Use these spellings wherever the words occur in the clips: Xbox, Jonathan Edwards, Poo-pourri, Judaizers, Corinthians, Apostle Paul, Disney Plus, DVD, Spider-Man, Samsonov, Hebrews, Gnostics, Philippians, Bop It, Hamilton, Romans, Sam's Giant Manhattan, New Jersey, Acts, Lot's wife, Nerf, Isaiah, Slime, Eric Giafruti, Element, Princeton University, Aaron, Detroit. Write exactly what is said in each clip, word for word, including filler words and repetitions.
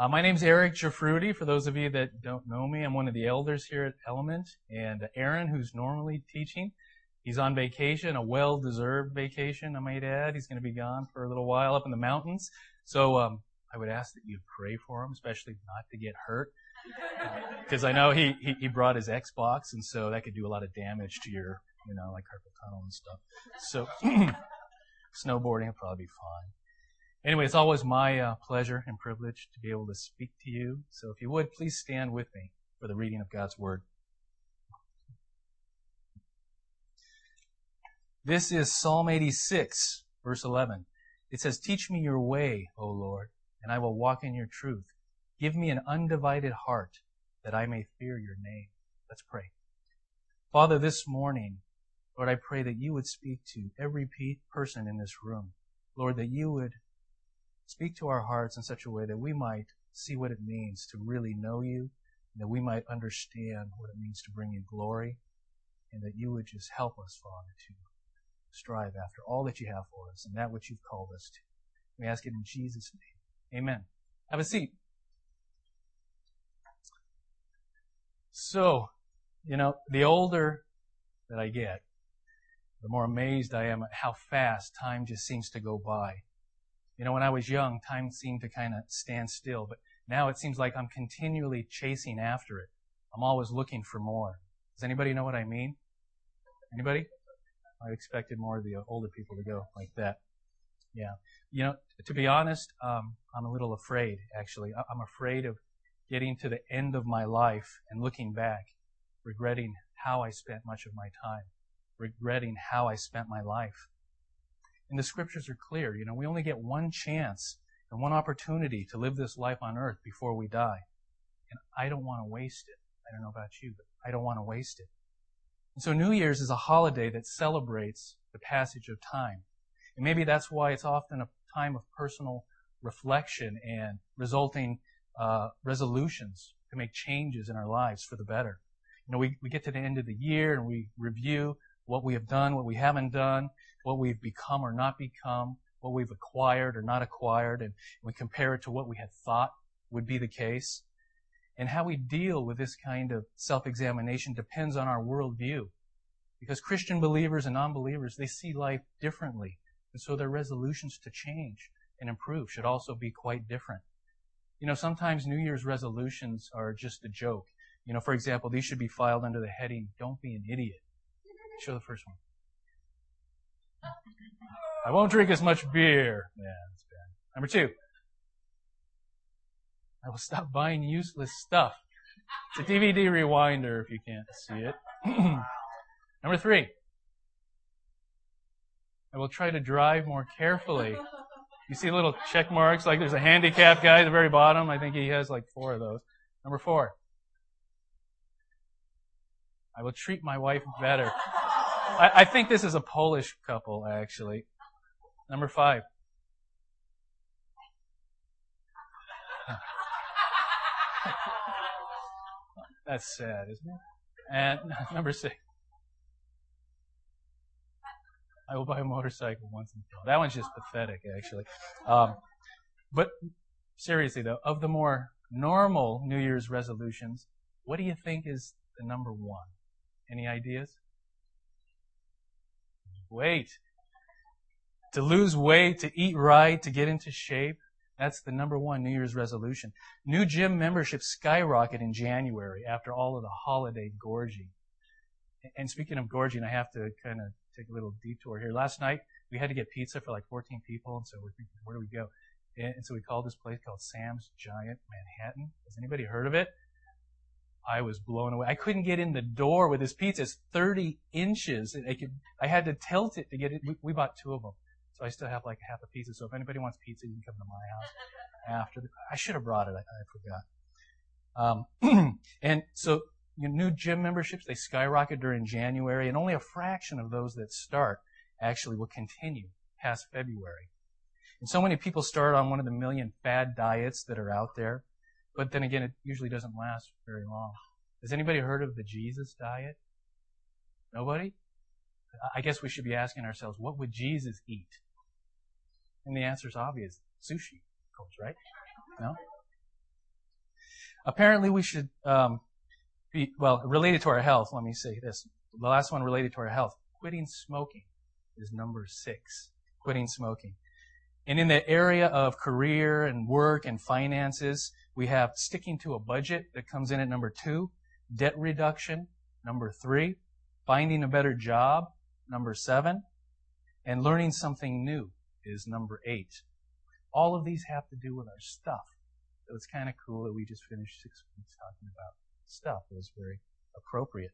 Uh, my name's Eric Giafruti. For those of you that don't know me, I'm one of the elders here at Element. And Aaron, who's normally teaching, he's on vacation, a well-deserved vacation, I might add. He's going to be gone for a little while up in the mountains. So um, I would ask that you pray for him, especially not to get hurt. Because uh, I know he, he he brought his Xbox, and so that could do a lot of damage to your, you know, like carpal tunnel and stuff. So snowboarding will probably be fine. Anyway, it's always my uh, pleasure and privilege to be able to speak to you. So if you would, please stand with me for the reading of God's Word. This is Psalm eighty-six, verse eleven. It says, "Teach me your way, O Lord, and I will walk in your truth. Give me an undivided heart, that I may fear your name." Let's pray. Father, this morning, Lord, I pray that you would speak to every person in this room. Lord, that you would speak to our hearts in such a way that we might see what it means to really know you, and that we might understand what it means to bring you glory, and that you would just help us, Father, to strive after all that you have for us and that which you've called us to. We ask it in Jesus' name. Amen. Have a seat. So, you know, the older that I get, the more amazed I am at how fast time just seems to go by. You know, when I was young, time seemed to kind of stand still, but now it seems like I'm continually chasing after it. I'm always looking for more. Does anybody know what I mean? Anybody? I expected more of the older people to go like that. Yeah. You know, to be honest, um, I'm a little afraid, actually. I'm afraid of getting to the end of my life and looking back, regretting how I spent much of my time, regretting how I spent my life. And the scriptures are clear. You know, we only get one chance and one opportunity to live this life on earth before we die. And I don't want to waste it. I don't know about you, but I don't want to waste it. And so New Year's is a holiday that celebrates the passage of time. And maybe that's why it's often a time of personal reflection and resulting uh, resolutions to make changes in our lives for the better. You know, we, we get to the end of the year and we review what we have done, what we haven't done, what we've become or not become, what we've acquired or not acquired, and we compare it to what we had thought would be the case. And how we deal with this kind of self-examination depends on our worldview. Because Christian believers and non-believers, they see life differently. And so their resolutions to change and improve should also be quite different. You know, sometimes New Year's resolutions are just a joke. You know, for example, these should be filed under the heading, "Don't be an idiot." Show the first one. "I won't drink as much beer." Yeah, that's bad. Number two. "I will stop buying useless stuff." It's a D V D rewinder if you can't see it. Number three. "I will try to drive more carefully." You see little check marks, like there's a handicapped guy at the very bottom. I think he has like four of those. Number four. "I will treat my wife better." I, I think this is a Polish couple, actually. Number five. That's sad, isn't it? And number six. "I will buy a motorcycle once in a while." That one's just pathetic, actually. Um, but seriously, though, of the more normal New Year's resolutions, what do you think is the number one? Any ideas? Weight. To lose weight, to eat right, to get into shape. That's the number one New Year's resolution. New gym memberships skyrocket in January after all of the holiday gorging. And speaking of gorging, I have to kind of take a little detour here. Last night, we had to get pizza for like fourteen people, and so we're thinking, where do we go? And so we called this place called Sam's Giant Manhattan. Has anybody heard of it? I was blown away. I couldn't get in the door with this pizza. It's thirty inches. I, could, I had to tilt it to get it. We, we bought two of them. So I still have like half a pizza. So if anybody wants pizza, you can come to my house after. The, I should have brought it. I, I forgot. Um, and so you know, new gym memberships, they skyrocket during January. And only a fraction of those that start actually will continue past February. And so many people start on one of the million fad diets that are out there. But then again, it usually doesn't last very long. Has anybody heard of the Jesus diet? Nobody? I guess we should be asking ourselves, what would Jesus eat? And the answer is obvious. Sushi, of course, right? No? Apparently we should um, be, well, related to our health, let me say this. The last one related to our health, quitting smoking is number six, quitting smoking. And in the area of career and work and finances, we have sticking to a budget that comes in at number two, debt reduction, number three, finding a better job, number seven, and learning something new is number eight. All of these have to do with our stuff. So it's kind of cool that we just finished six weeks talking about stuff. It was very appropriate.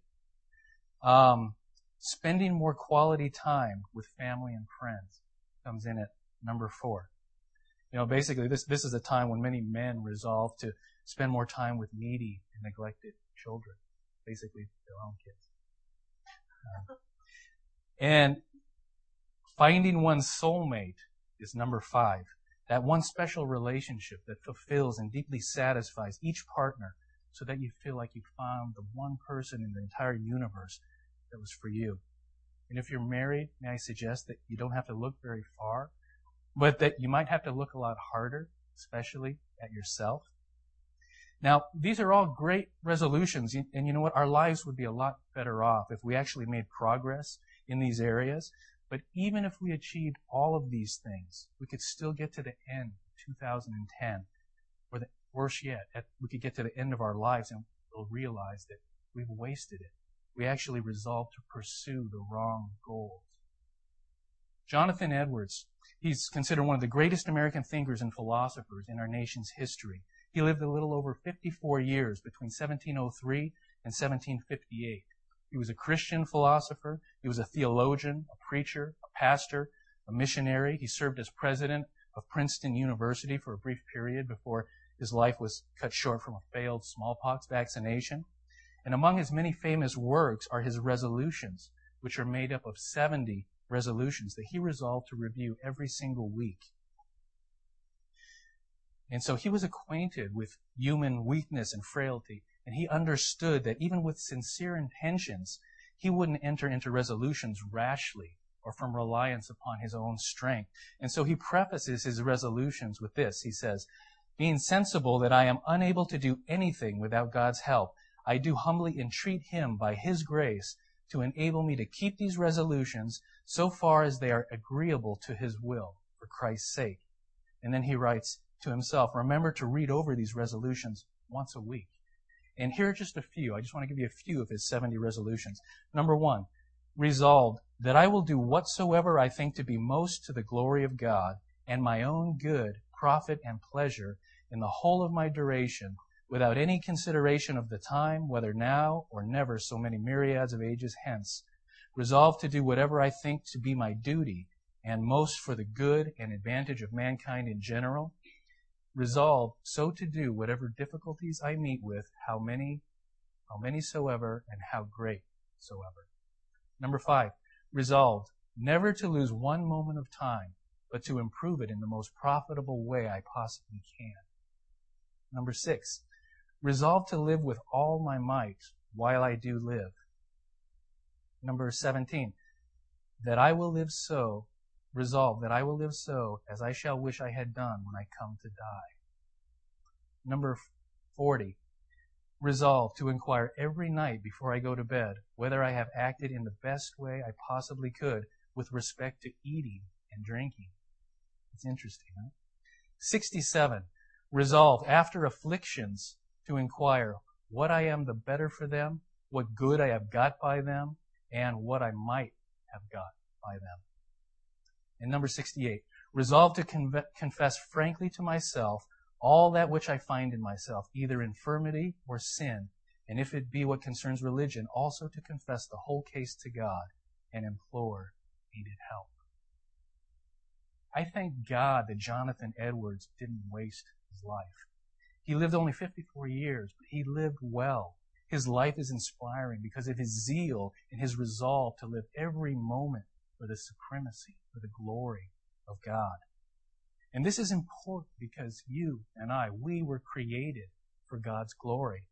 Um, spending more quality time with family and friends comes in at number four. You know, basically this, this is a time when many men resolve to spend more time with needy and neglected children, basically their own kids. Um, and finding one's soulmate is number five. That one special relationship that fulfills and deeply satisfies each partner so that you feel like you found the one person in the entire universe that was for you. And if you're married, may I suggest that you don't have to look very far, but that you might have to look a lot harder, especially at yourself. Now, these are all great resolutions, and you know what? Our lives would be a lot better off if we actually made progress in these areas. But even if we achieved all of these things, we could still get to the end of two thousand ten, or the, worse yet, at, we could get to the end of our lives and we'll realize that we've wasted it. We actually resolved to pursue the wrong goals. Jonathan Edwards, he's considered one of the greatest American thinkers and philosophers in our nation's history. He lived a little over fifty-four years between seventeen oh three and seventeen fifty-eight. He was a Christian philosopher, he was a theologian, a preacher, a pastor, a missionary. He served as president of Princeton University for a brief period before his life was cut short from a failed smallpox vaccination. And among his many famous works are his resolutions, which are made up of seventy resolutions that he resolved to review every single week. And so he was acquainted with human weakness and frailty, and he understood that even with sincere intentions, he wouldn't enter into resolutions rashly or from reliance upon his own strength. And so he prefaces his resolutions with this. He says, "Being sensible that I am unable to do anything without God's help, I do humbly entreat him by his grace to enable me to keep these resolutions so far as they are agreeable to his will, for Christ's sake." And then he writes to himself, remember to read over these resolutions once a week. And here are just a few. I just want to give you a few of his seventy resolutions. Number one, resolved that I will do whatsoever I think to be most to the glory of God and my own good, profit, and pleasure in the whole of my duration without any consideration of the time, whether now or never so many myriads of ages hence. Resolved to do whatever I think to be my duty and most for the good and advantage of mankind in general. Resolved so to do whatever difficulties I meet with, how many, how many soever, and how great soever. Number five, resolved never to lose one moment of time, but to improve it in the most profitable way I possibly can. Number six, resolved to live with all my might while I do live. Number seventeen, that I will live so Resolve that I will live so as I shall wish I had done when I come to die. Number forty, resolve to inquire every night before I go to bed whether I have acted in the best way I possibly could with respect to eating and drinking. It's interesting, huh? sixty-seven, resolve after afflictions to inquire what I am the better for them, what good I have got by them, and what I might have got by them. And number sixty-eight, resolve to con- confess frankly to myself all that which I find in myself, either infirmity or sin, and if it be what concerns religion, also to confess the whole case to God and implore needed help. I thank God that Jonathan Edwards didn't waste his life. He lived only fifty-four years, but he lived well. His life is inspiring because of his zeal and his resolve to live every moment for the supremacy, for the glory of God. And this is important because you and I, we were created for God's glory.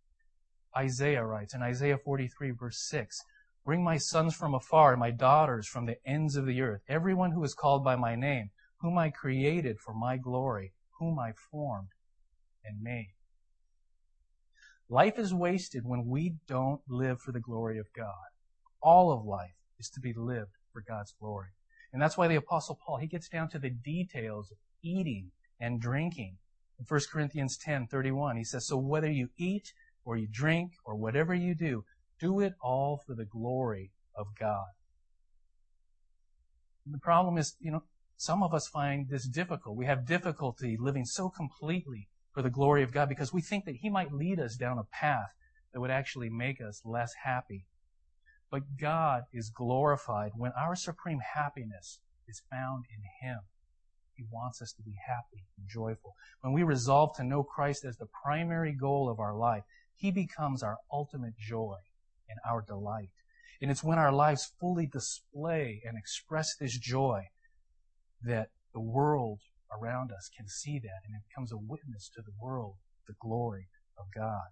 Isaiah writes in Isaiah forty-three, verse six, "Bring my sons from afar and my daughters from the ends of the earth, everyone who is called by my name, whom I created for my glory, whom I formed and made." Life is wasted when we don't live for the glory of God. All of life is to be lived for God's glory. And that's why the Apostle Paul, he gets down to the details of eating and drinking. In First Corinthians ten thirty-one, he says, so whether you eat or you drink or whatever you do, do it all for the glory of God. And the problem is, you know, some of us find this difficult. We have difficulty living so completely for the glory of God because we think that He might lead us down a path that would actually make us less happy. But God is glorified when our supreme happiness is found in Him. He wants us to be happy and joyful. When we resolve to know Christ as the primary goal of our life, He becomes our ultimate joy and our delight. And it's when our lives fully display and express this joy that the world around us can see that, and it becomes a witness to the world, the glory of God.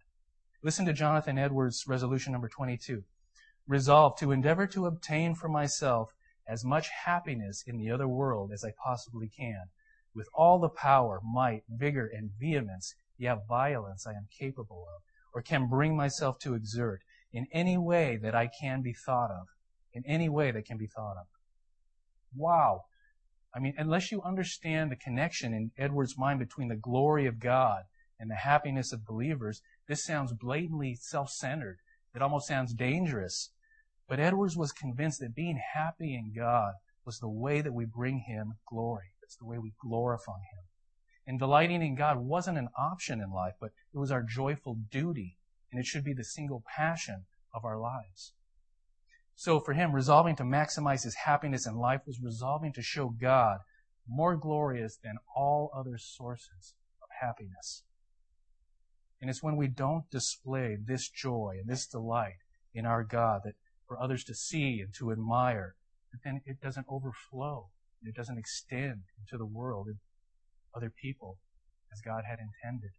Listen to Jonathan Edwards' resolution number twenty-two. Resolve to endeavor to obtain for myself as much happiness in the other world as I possibly can. With all the power, might, vigor, and vehemence, yea, violence I am capable of, or can bring myself to exert in any way that I can be thought of. In any way that can be thought of. Wow. I mean, unless you understand the connection in Edwards' mind between the glory of God and the happiness of believers, this sounds blatantly self-centered. It almost sounds dangerous. But Edwards was convinced that being happy in God was the way that we bring Him glory. It's the way we glorify Him. And delighting in God wasn't an option in life, but it was our joyful duty, and it should be the single passion of our lives. So for him, resolving to maximize his happiness in life was resolving to show God more glorious than all other sources of happiness. And it's when we don't display this joy and this delight in our God that for others to see and to admire, that then it doesn't overflow. It doesn't extend into the world and other people as God had intended.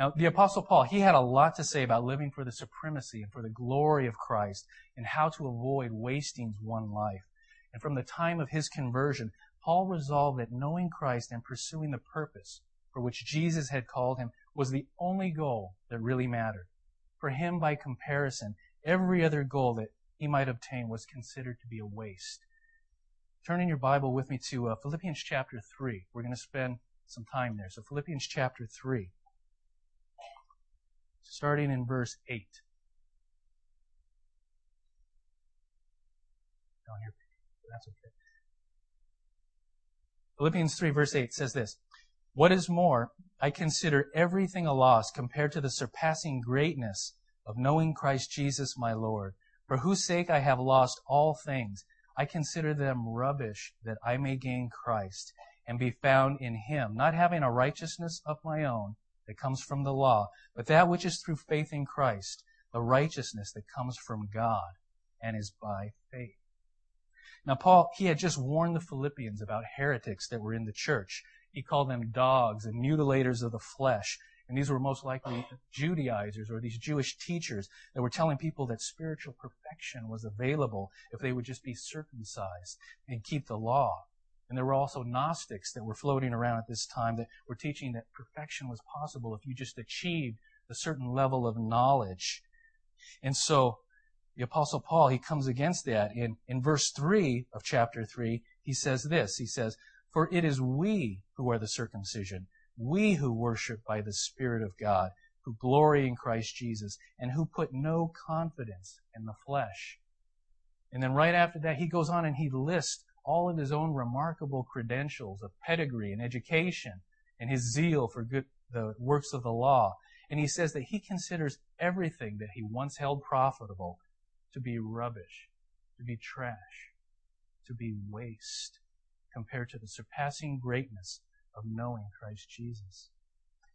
Now, the Apostle Paul, he had a lot to say about living for the supremacy and for the glory of Christ and how to avoid wasting one life. And from the time of his conversion, Paul resolved that knowing Christ and pursuing the purpose for which Jesus had called him was the only goal that really mattered. For him, by comparison, every other goal that he might obtain was considered to be a waste. Turn in your Bible with me to uh, Philippians chapter three. We're going to spend some time there. So Philippians chapter three. Starting in verse eight. Down here. That's okay. Philippians three, verse eight says this. What is more, I consider everything a loss compared to the surpassing greatness of knowing Christ Jesus my Lord, for whose sake I have lost all things. I consider them rubbish that I may gain Christ and be found in Him, not having a righteousness of my own, that comes from the law, but that which is through faith in Christ, the righteousness that comes from God and is by faith. Now, Paul, he had just warned the Philippians about heretics that were in the church. He called them dogs and mutilators of the flesh. And these were most likely Judaizers or these Jewish teachers that were telling people that spiritual perfection was available if they would just be circumcised and keep the law. And there were also Gnostics that were floating around at this time that were teaching that perfection was possible if you just achieved a certain level of knowledge. And so the Apostle Paul, he comes against that. In, in verse three of chapter three, he says this. He says, for it is we who are the circumcision, we who worship by the Spirit of God, who glory in Christ Jesus, and who put no confidence in the flesh. And then right after that, he goes on and he lists all of his own remarkable credentials of pedigree and education and his zeal for good, the works of the law. And he says that he considers everything that he once held profitable to be rubbish, to be trash, to be waste, compared to the surpassing greatness of knowing Christ Jesus.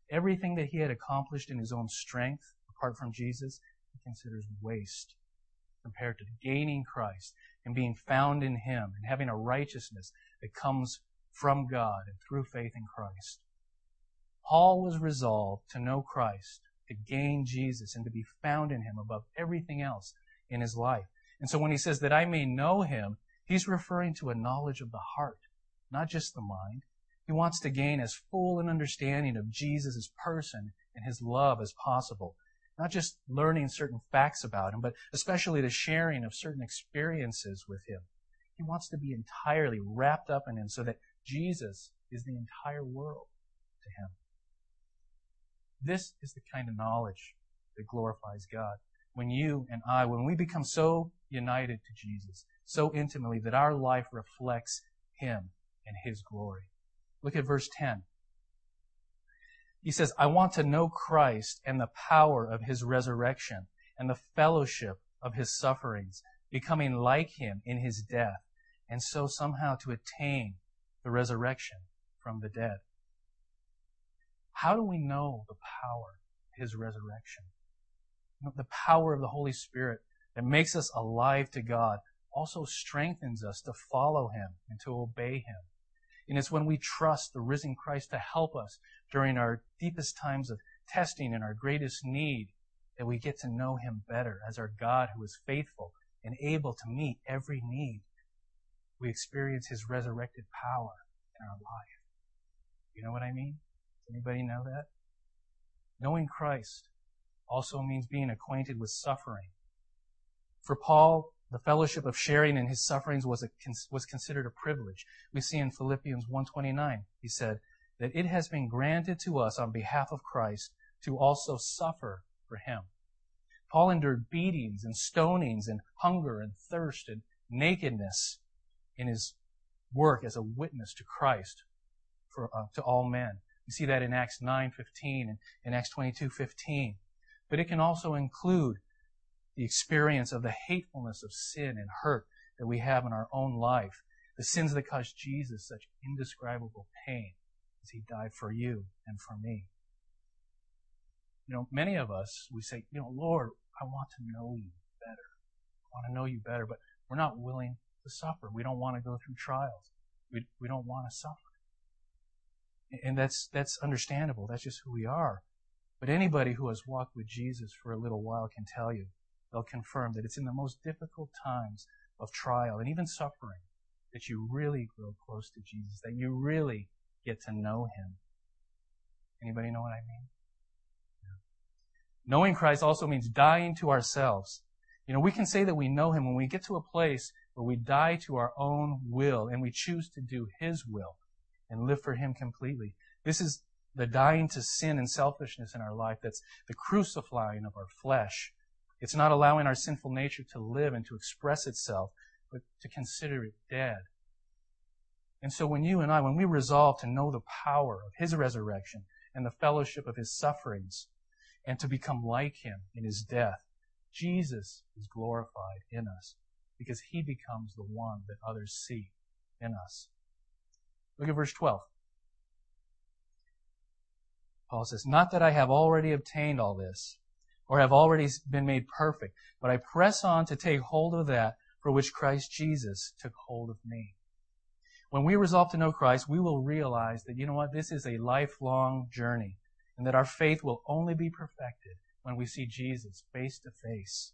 Everything that he had accomplished in his own strength, apart from Jesus, he considers waste, compared to gaining Christ and being found in Him and having a righteousness that comes from God and through faith in Christ. Paul was resolved to know Christ, to gain Jesus, and to be found in Him above everything else in his life. And so when he says that I may know Him, he's referring to a knowledge of the heart, not just the mind. He wants to gain as full an understanding of Jesus' person and and his love as possible. Not just learning certain facts about him, but especially the sharing of certain experiences with him. He wants to be entirely wrapped up in him so that Jesus is the entire world to him. This is the kind of knowledge that glorifies God. When you and I, when we become so united to Jesus, so intimately that our life reflects him and his glory. Look at verse ten. He says, I want to know Christ and the power of his resurrection and the fellowship of his sufferings, becoming like him in his death, and so somehow to attain the resurrection from the dead. How do we know the power of his resurrection? The power of the Holy Spirit that makes us alive to God also strengthens us to follow him and to obey him. And it's when we trust the risen Christ to help us during our deepest times of testing and our greatest need that we get to know him better as our God who is faithful and able to meet every need. We experience his resurrected power in our life. You know what I mean? Does anybody know that? Knowing Christ also means being acquainted with suffering. For Paul, the fellowship of sharing in his sufferings was a, was considered a privilege. We see in Philippians one twenty-nine, he said, that it has been granted to us on behalf of Christ to also suffer for him. Paul endured beatings and stonings and hunger and thirst and nakedness in his work as a witness to Christ for uh, to all men. We see that in Acts nine fifteen and in Acts twenty-two fifteen. But it can also include the experience of the hatefulness of sin and hurt that we have in our own life, the sins that caused Jesus such indescribable pain as he died for you and for me. You know, many of us, we say, you know, Lord, I want to know you better. I want to know you better, but we're not willing to suffer. We don't want to go through trials. We, we don't want to suffer. And that's, that's understandable. That's just who we are. But anybody who has walked with Jesus for a little while can tell you, they'll confirm that it's in the most difficult times of trial and even suffering that you really grow close to Jesus, that you really get to know him. Anybody know what I mean? Yeah. Knowing Christ also means dying to ourselves. You know, we can say that we know him when we get to a place where we die to our own will and we choose to do his will and live for him completely. This is the dying to sin and selfishness in our life. That's the crucifying of our flesh. It's not allowing our sinful nature to live and to express itself, but to consider it dead. And so when you and I, when we resolve to know the power of his resurrection and the fellowship of his sufferings and to become like him in his death, Jesus is glorified in us because he becomes the one that others see in us. Look at verse twelve. Paul says, not that I have already obtained all this, or have already been made perfect, but I press on to take hold of that for which Christ Jesus took hold of me. When we resolve to know Christ, we will realize that, you know what, this is a lifelong journey, and that our faith will only be perfected when we see Jesus face to face.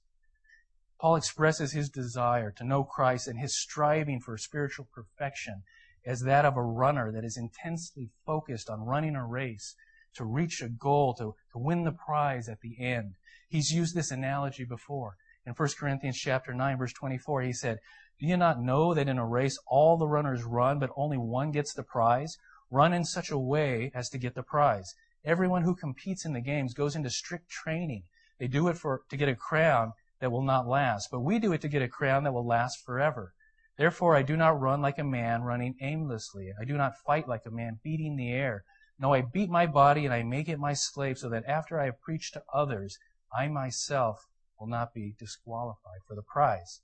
Paul expresses his desire to know Christ and his striving for spiritual perfection as that of a runner that is intensely focused on running a race to reach a goal, to, to win the prize at the end. He's used this analogy before. In First Corinthians chapter nine, verse twenty-four, he said, do you not know that in a race all the runners run, but only one gets the prize? Run in such a way as to get the prize. Everyone who competes in the games goes into strict training. They do it for to get a crown that will not last, but we do it to get a crown that will last forever. Therefore, I do not run like a man running aimlessly. I do not fight like a man beating the air. No, I beat my body and I make it my slave so that after I have preached to others, I myself will not be disqualified for the prize.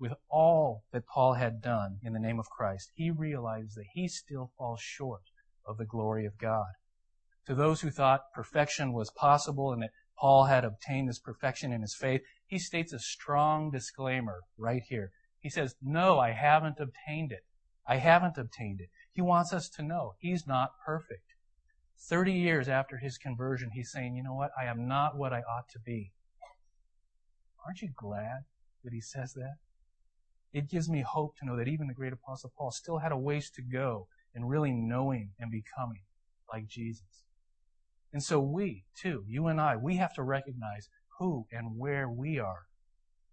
With all that Paul had done in the name of Christ, he realized that he still falls short of the glory of God. To those who thought perfection was possible and that Paul had obtained this perfection in his faith, he states a strong disclaimer right here. He says, no, I haven't obtained it. I haven't obtained it. He wants us to know he's not perfect. Thirty years after his conversion, he's saying, you know what? I am not what I ought to be. Aren't you glad that he says that? It gives me hope to know that even the great Apostle Paul still had a ways to go in really knowing and becoming like Jesus. And so we, too, you and I, we have to recognize who and where we are.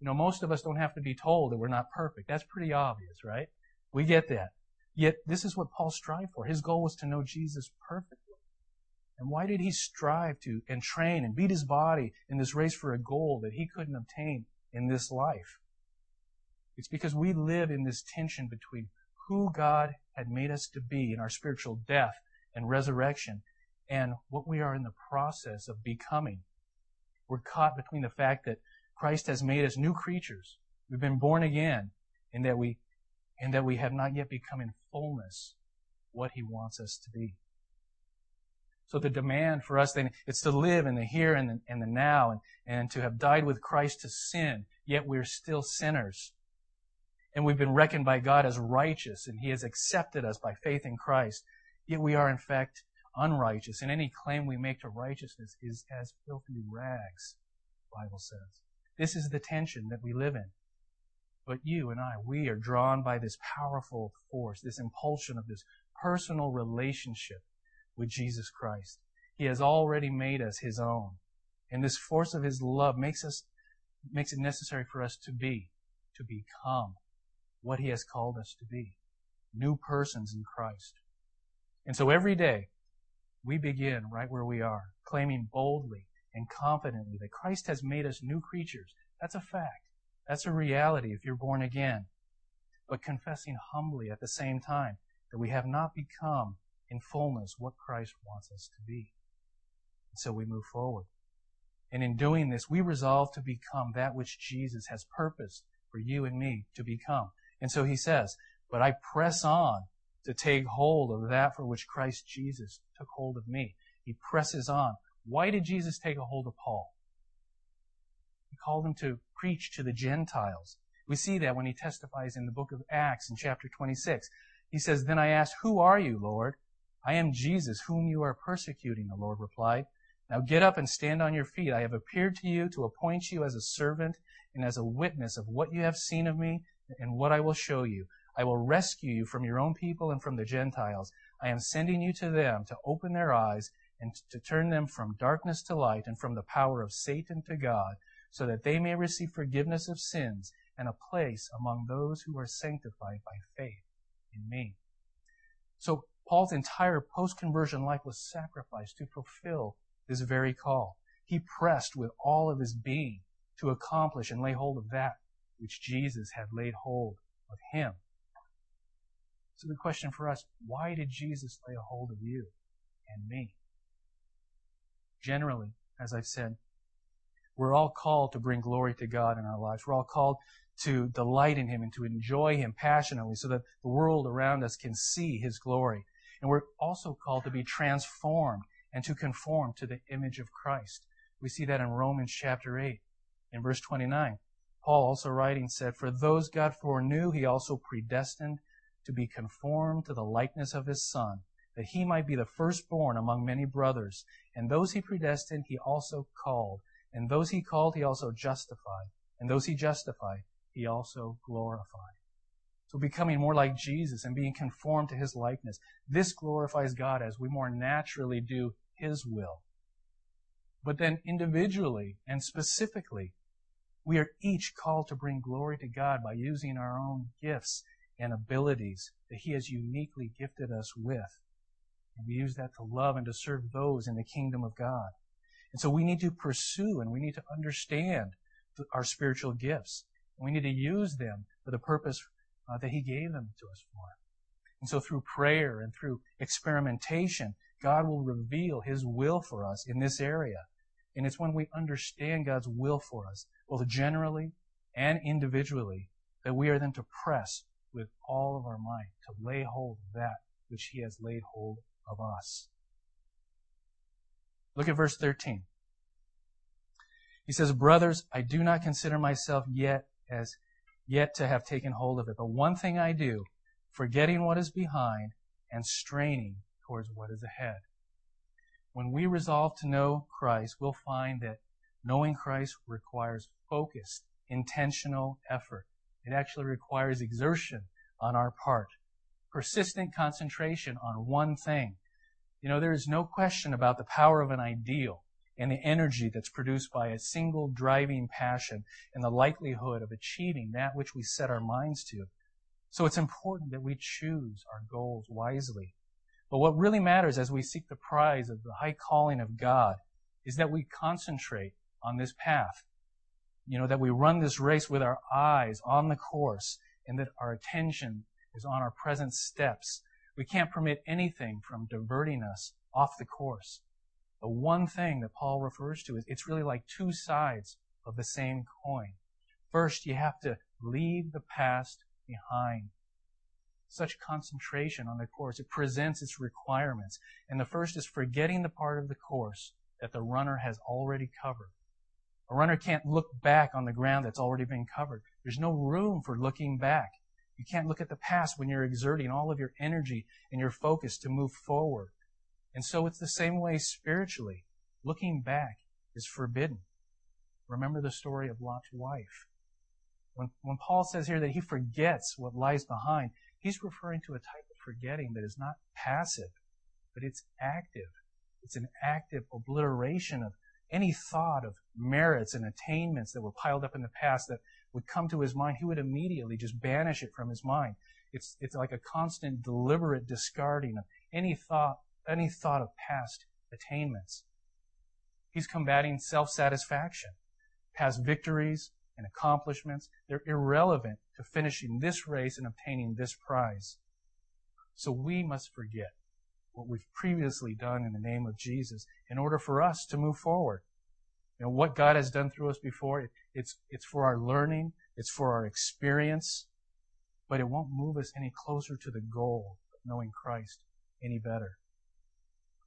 You know, most of us don't have to be told that we're not perfect. That's pretty obvious, right? We get that. Yet this is what Paul strived for. His goal was to know Jesus perfectly. And why did he strive to and train and beat his body in this race for a goal that he couldn't obtain in this life? It's because we live in this tension between who God had made us to be in our spiritual death and resurrection and what we are in the process of becoming. We're caught between the fact that Christ has made us new creatures. We've been born again, and that we and that we have not yet become in fullness what he wants us to be. So the demand for us then, it's to live in the here and the, and the now, and, and to have died with Christ to sin, yet we're still sinners. And we've been reckoned by God as righteous, and he has accepted us by faith in Christ, yet we are in fact unrighteous, and any claim we make to righteousness is as filthy rags, the Bible says. This is the tension that we live in. But you and I, we are drawn by this powerful force, this impulsion of this personal relationship with Jesus Christ. He has already made us his own. And this force of his love makes us, makes it necessary for us to be, to become what he has called us to be, new persons in Christ. And so every day, we begin right where we are, claiming boldly and confidently that Christ has made us new creatures. That's a fact. That's a reality if you're born again. But confessing humbly at the same time that we have not become in fullness what Christ wants us to be. And so we move forward. And in doing this, we resolve to become that which Jesus has purposed for you and me to become. And so he says, "But I press on to take hold of that for which Christ Jesus took hold of me." He presses on. Why did Jesus take a hold of Paul? He called him to preach to the Gentiles. We see that when he testifies in the book of Acts in chapter twenty-six. He says, "Then I asked, 'Who are you, Lord?' 'I am Jesus, whom you are persecuting,' the Lord replied. 'Now get up and stand on your feet. I have appeared to you to appoint you as a servant and as a witness of what you have seen of me and what I will show you. I will rescue you from your own people and from the Gentiles. I am sending you to them to open their eyes and to turn them from darkness to light and from the power of Satan to God, so that they may receive forgiveness of sins and a place among those who are sanctified by faith in me.'" So Paul's entire post-conversion life was sacrificed to fulfill this very call. He pressed with all of his being to accomplish and lay hold of that which Jesus had laid hold of him. So the question for us, why did Jesus lay a hold of you and me? Generally, as I've said, we're all called to bring glory to God in our lives. We're all called to delight in him and to enjoy him passionately so that the world around us can see his glory. And we're also called to be transformed and to conform to the image of Christ. We see that in Romans chapter eight, in verse twenty-nine. Paul, also writing, said, "For those God foreknew, he also predestined to be conformed to the likeness of his Son, that he might be the firstborn among many brothers. And those he predestined, he also called. And those he called, he also justified. And those he justified, he also glorified." So becoming more like Jesus and being conformed to his likeness, this glorifies God as we more naturally do his will. But then individually and specifically, we are each called to bring glory to God by using our own gifts and abilities that he has uniquely gifted us with. And we use that to love and to serve those in the kingdom of God. And so we need to pursue and we need to understand our spiritual gifts. We need to use them for the purpose uh, that he gave them to us for. And so through prayer and through experimentation, God will reveal his will for us in this area. And it's when we understand God's will for us, both generally and individually, that we are then to press with all of our might to lay hold of that which he has laid hold of us. Look at verse thirteen. He says, "Brothers, I do not consider myself yet as yet to have taken hold of it, but one thing I do, forgetting what is behind and straining towards what is ahead." When we resolve to know Christ, we'll find that knowing Christ requires focused, intentional effort. It actually requires exertion on our part, persistent concentration on one thing. You know, there is no question about the power of an ideal and the energy that's produced by a single driving passion and the likelihood of achieving that which we set our minds to. So it's important that we choose our goals wisely. But what really matters as we seek the prize of the high calling of God is that we concentrate on this path. You know, that we run this race with our eyes on the course and that our attention is on our present steps. We can't permit anything from diverting us off the course. The one thing that Paul refers to is it's really like two sides of the same coin. First, you have to leave the past behind. Such concentration on the course, it presents its requirements. And the first is forgetting the part of the course that the runner has already covered. A runner can't look back on the ground that's already been covered. There's no room for looking back. You can't look at the past when you're exerting all of your energy and your focus to move forward. And so it's the same way spiritually. Looking back is forbidden. Remember the story of Lot's wife. When, when Paul says here that he forgets what lies behind, he's referring to a type of forgetting that is not passive, but it's active. It's an active obliteration of any thought of merits and attainments that were piled up in the past that would come to his mind. He would immediately just banish it from his mind. It's it's like a constant, deliberate discarding of any thought, any thought of past attainments. He's combating self-satisfaction. Past victories and accomplishments, they're irrelevant to finishing this race and obtaining this prize. So we must forget what we've previously done in the name of Jesus in order for us to move forward. You know, what God has done through us before, it, it's, it's for our learning, it's for our experience, but it won't move us any closer to the goal of knowing Christ any better.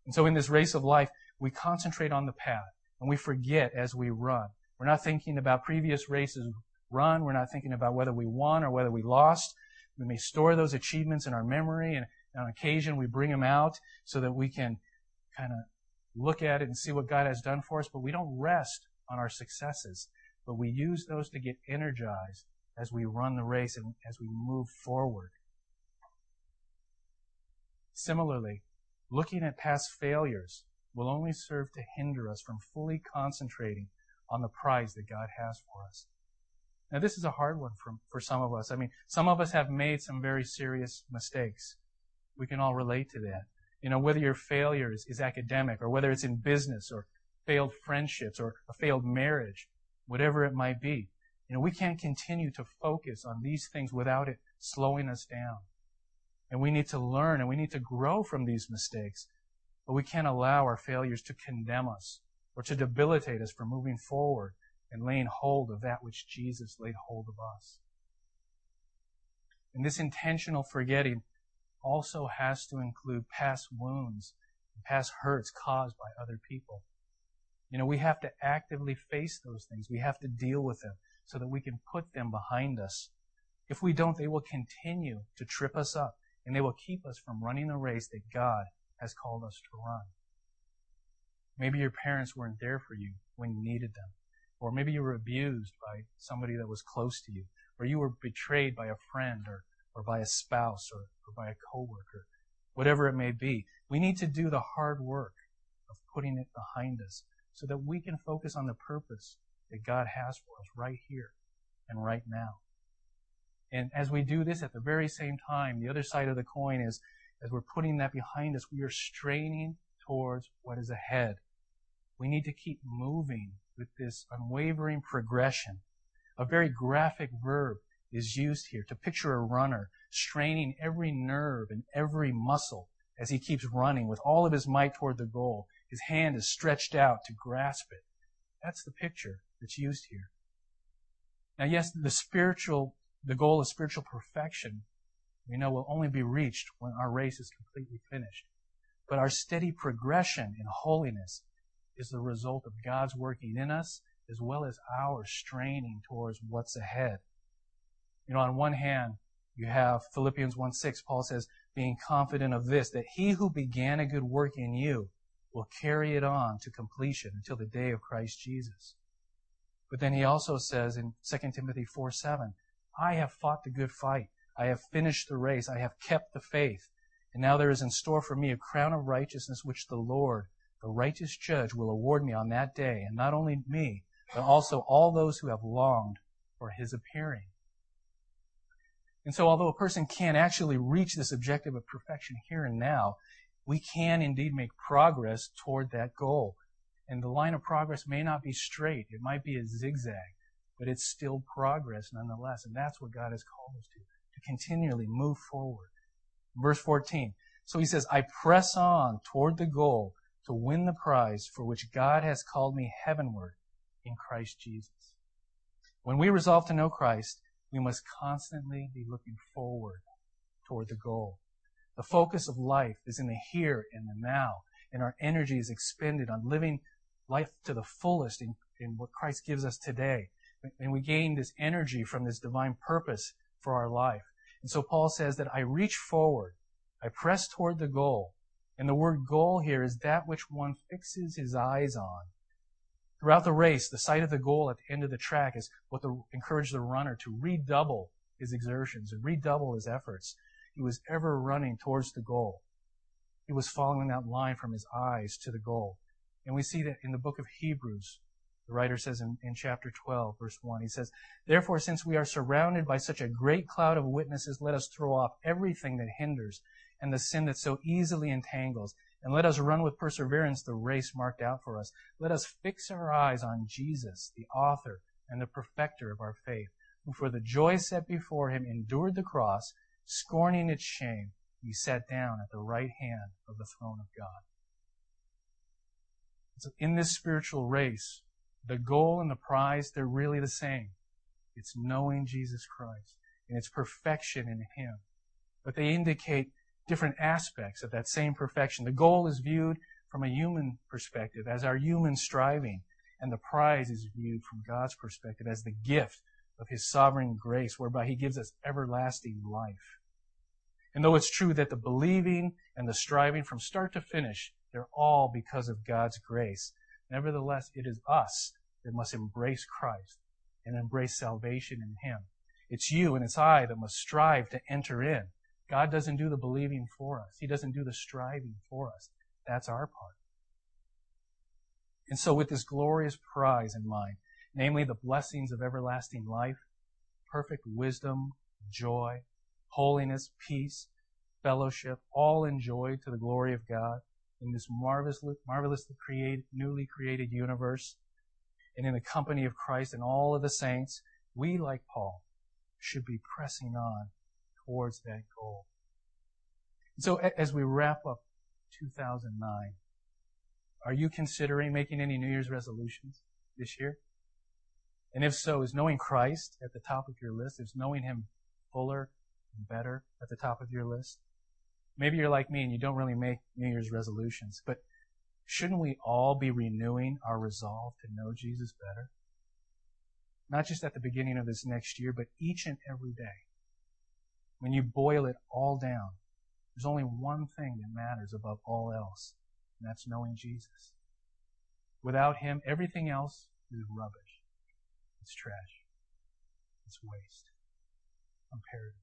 And so in this race of life, we concentrate on the path and we forget as we run. We're not thinking about previous races run. We're not thinking about whether we won or whether we lost. We may store those achievements in our memory, and on occasion, we bring them out so that we can kind of look at it and see what God has done for us, but we don't rest on our successes, but we use those to get energized as we run the race and as we move forward. Similarly, looking at past failures will only serve to hinder us from fully concentrating on the prize that God has for us. Now, this is a hard one for, for some of us. I mean, some of us have made some very serious mistakes. We can all relate to that. You know, whether your failure is, is academic or whether it's in business or failed friendships or a failed marriage, whatever it might be, you know, we can't continue to focus on these things without it slowing us down. And we need to learn and we need to grow from these mistakes, but we can't allow our failures to condemn us or to debilitate us from moving forward and laying hold of that which Jesus laid hold of us. And this intentional forgetting also has to include past wounds and past hurts caused by other people. You know, we have to actively face those things. We have to deal with them so that we can put them behind us. If we don't, they will continue to trip us up, and they will keep us from running the race that God has called us to run. Maybe your parents weren't there for you when you needed them, or maybe you were abused by somebody that was close to you, or you were betrayed by a friend or or by a spouse, or, or by a coworker, whatever it may be. We need to do the hard work of putting it behind us so that we can focus on the purpose that God has for us right here and right now. And as we do this at the very same time, the other side of the coin is, as we're putting that behind us, we are straining towards what is ahead. We need to keep moving with this unwavering progression. A very graphic verb is used here to picture a runner straining every nerve and every muscle as he keeps running with all of his might toward the goal. His hand is stretched out to grasp it. That's the picture that's used here. Now, yes, the spiritual, the goal of spiritual perfection, we know, will only be reached when our race is completely finished. But our steady progression in holiness is the result of God's working in us as well as our straining towards what's ahead. You know, on one hand, you have Philippians one six. Paul says, being confident of this, that he who began a good work in you will carry it on to completion until the day of Christ Jesus. But then he also says in Second Timothy four seven, I have fought the good fight. I have finished the race. I have kept the faith. And now there is in store for me a crown of righteousness which the Lord, the righteous judge, will award me on that day, and not only me, but also all those who have longed for his appearing. And so although a person can't actually reach this objective of perfection here and now, we can indeed make progress toward that goal. And the line of progress may not be straight. It might be a zigzag, but it's still progress nonetheless. And that's what God has called us to, to continually move forward. Verse fourteen. So he says, I press on toward the goal to win the prize for which God has called me heavenward in Christ Jesus. When we resolve to know Christ, we must constantly be looking forward toward the goal. The focus of life is in the here and the now, and our energy is expended on living life to the fullest in, in what Christ gives us today. And we gain this energy from this divine purpose for our life. And so Paul says that I reach forward, I press toward the goal. And the word goal here is that which one fixes his eyes on. Throughout the race, the sight of the goal at the end of the track is what the, encouraged the runner to redouble his exertions and redouble his efforts. He was ever running towards the goal. He was following that line from his eyes to the goal. And we see that in the book of Hebrews. The writer says in, in chapter twelve, verse one, he says, therefore, since we are surrounded by such a great cloud of witnesses, let us throw off everything that hinders and the sin that so easily entangles, and let us run with perseverance the race marked out for us. Let us fix our eyes on Jesus, the author and the perfecter of our faith, who for the joy set before him endured the cross, scorning its shame. He sat down at the right hand of the throne of God. So in this spiritual race, the goal and the prize, they're really the same. It's knowing Jesus Christ and its perfection in him. But they indicate different aspects of that same perfection. The goal is viewed from a human perspective as our human striving, and the prize is viewed from God's perspective as the gift of his sovereign grace, whereby he gives us everlasting life. And though it's true that the believing and the striving from start to finish, they're all because of God's grace, nevertheless, it is us that must embrace Christ and embrace salvation in him. It's you and it's I that must strive to enter in. God doesn't do the believing for us. He doesn't do the striving for us. That's our part. And so with this glorious prize in mind, namely the blessings of everlasting life, perfect wisdom, joy, holiness, peace, fellowship, all enjoyed to the glory of God, in this marvelously, marvelously created, newly created universe, and in the company of Christ and all of the saints, we, like Paul, should be pressing on towards that goal. And so as we wrap up two thousand nine, are you considering making any New Year's resolutions this year? And if so, is knowing Christ at the top of your list? Is knowing him fuller and better at the top of your list? Maybe you're like me and you don't really make New Year's resolutions, but shouldn't we all be renewing our resolve to know Jesus better? Not just at the beginning of this next year, but each and every day. When you boil it all down, there's only one thing that matters above all else, and that's knowing Jesus. Without him, everything else is rubbish. It's trash. It's waste. Imperative.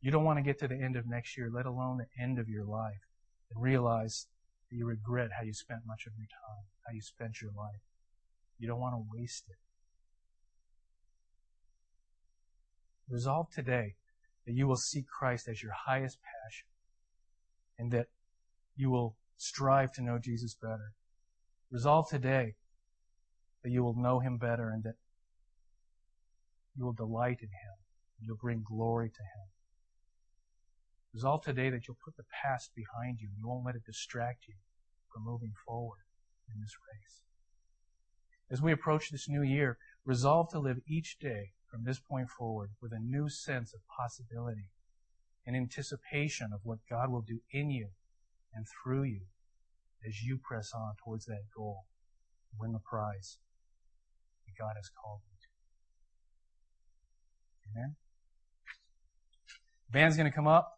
You don't want to get to the end of next year, let alone the end of your life, and realize that you regret how you spent much of your time, how you spent your life. You don't want to waste it. Resolve today that you will seek Christ as your highest passion and that you will strive to know Jesus better. Resolve today that you will know him better and that you will delight in him and you'll bring glory to him. Resolve today that you'll put the past behind you. You won't let it distract you from moving forward in this race. As we approach this new year, resolve to live each day from this point forward with a new sense of possibility and anticipation of what God will do in you and through you as you press on towards that goal, win the prize that God has called you to. Amen? Band's going to come up.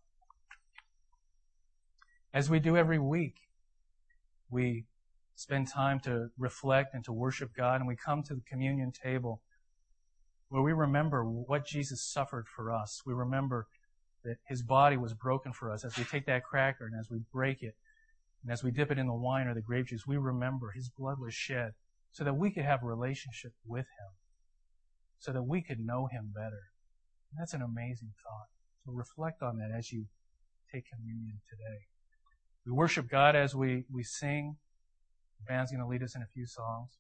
As we do every week, we spend time to reflect and to worship God, and we come to the communion table where we remember what Jesus suffered for us. We remember that his body was broken for us. As we take that cracker and as we break it, and as we dip it in the wine or the grape juice, we remember his blood was shed so that we could have a relationship with him, so that we could know him better. And that's an amazing thought. So reflect on that as you take communion today. We worship God as we, we sing. The band's going to lead us in a few songs.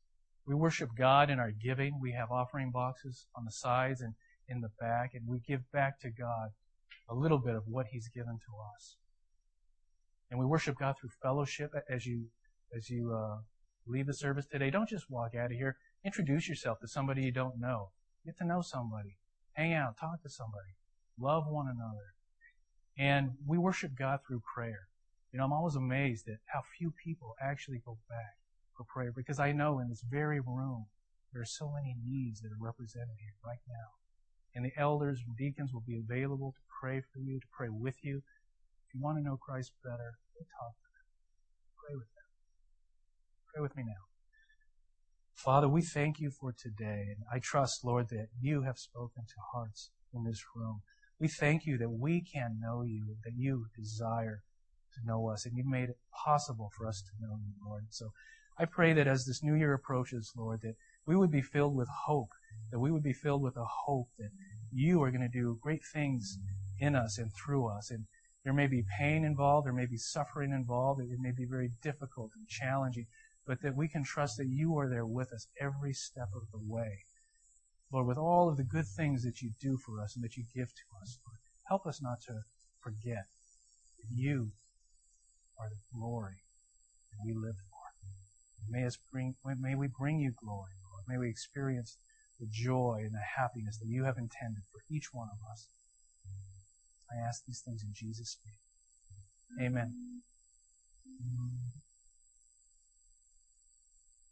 We worship God in our giving. We have offering boxes on the sides and in the back, and we give back to God a little bit of what he's given to us. And we worship God through fellowship. As you as you uh, leave the service today, don't just walk out of here. Introduce yourself to somebody you don't know. Get to know somebody. Hang out. Talk to somebody. Love one another. And we worship God through prayer. You know, I'm always amazed at how few people actually go back for prayer, because I know in this very room there are so many needs that are represented here right now. And the elders and deacons will be available to pray for you, to pray with you. If you want to know Christ better, go talk to them. Pray with them. Pray with me now. Father, we thank you for today. And I trust, Lord, that you have spoken to hearts in this room. We thank you that we can know you, that you desire to know us, and you've made it possible for us to know you, Lord. So I pray that as this new year approaches, Lord, that we would be filled with hope, that we would be filled with a hope that you are going to do great things in us and through us. And there may be pain involved, there may be suffering involved, it may be very difficult and challenging, but that we can trust that you are there with us every step of the way. Lord, with all of the good things that you do for us and that you give to us, Lord, help us not to forget that you are the glory that we live for. May us bring, may we bring you glory, Lord. May we experience the joy and the happiness that you have intended for each one of us. I ask these things in Jesus' name. Amen.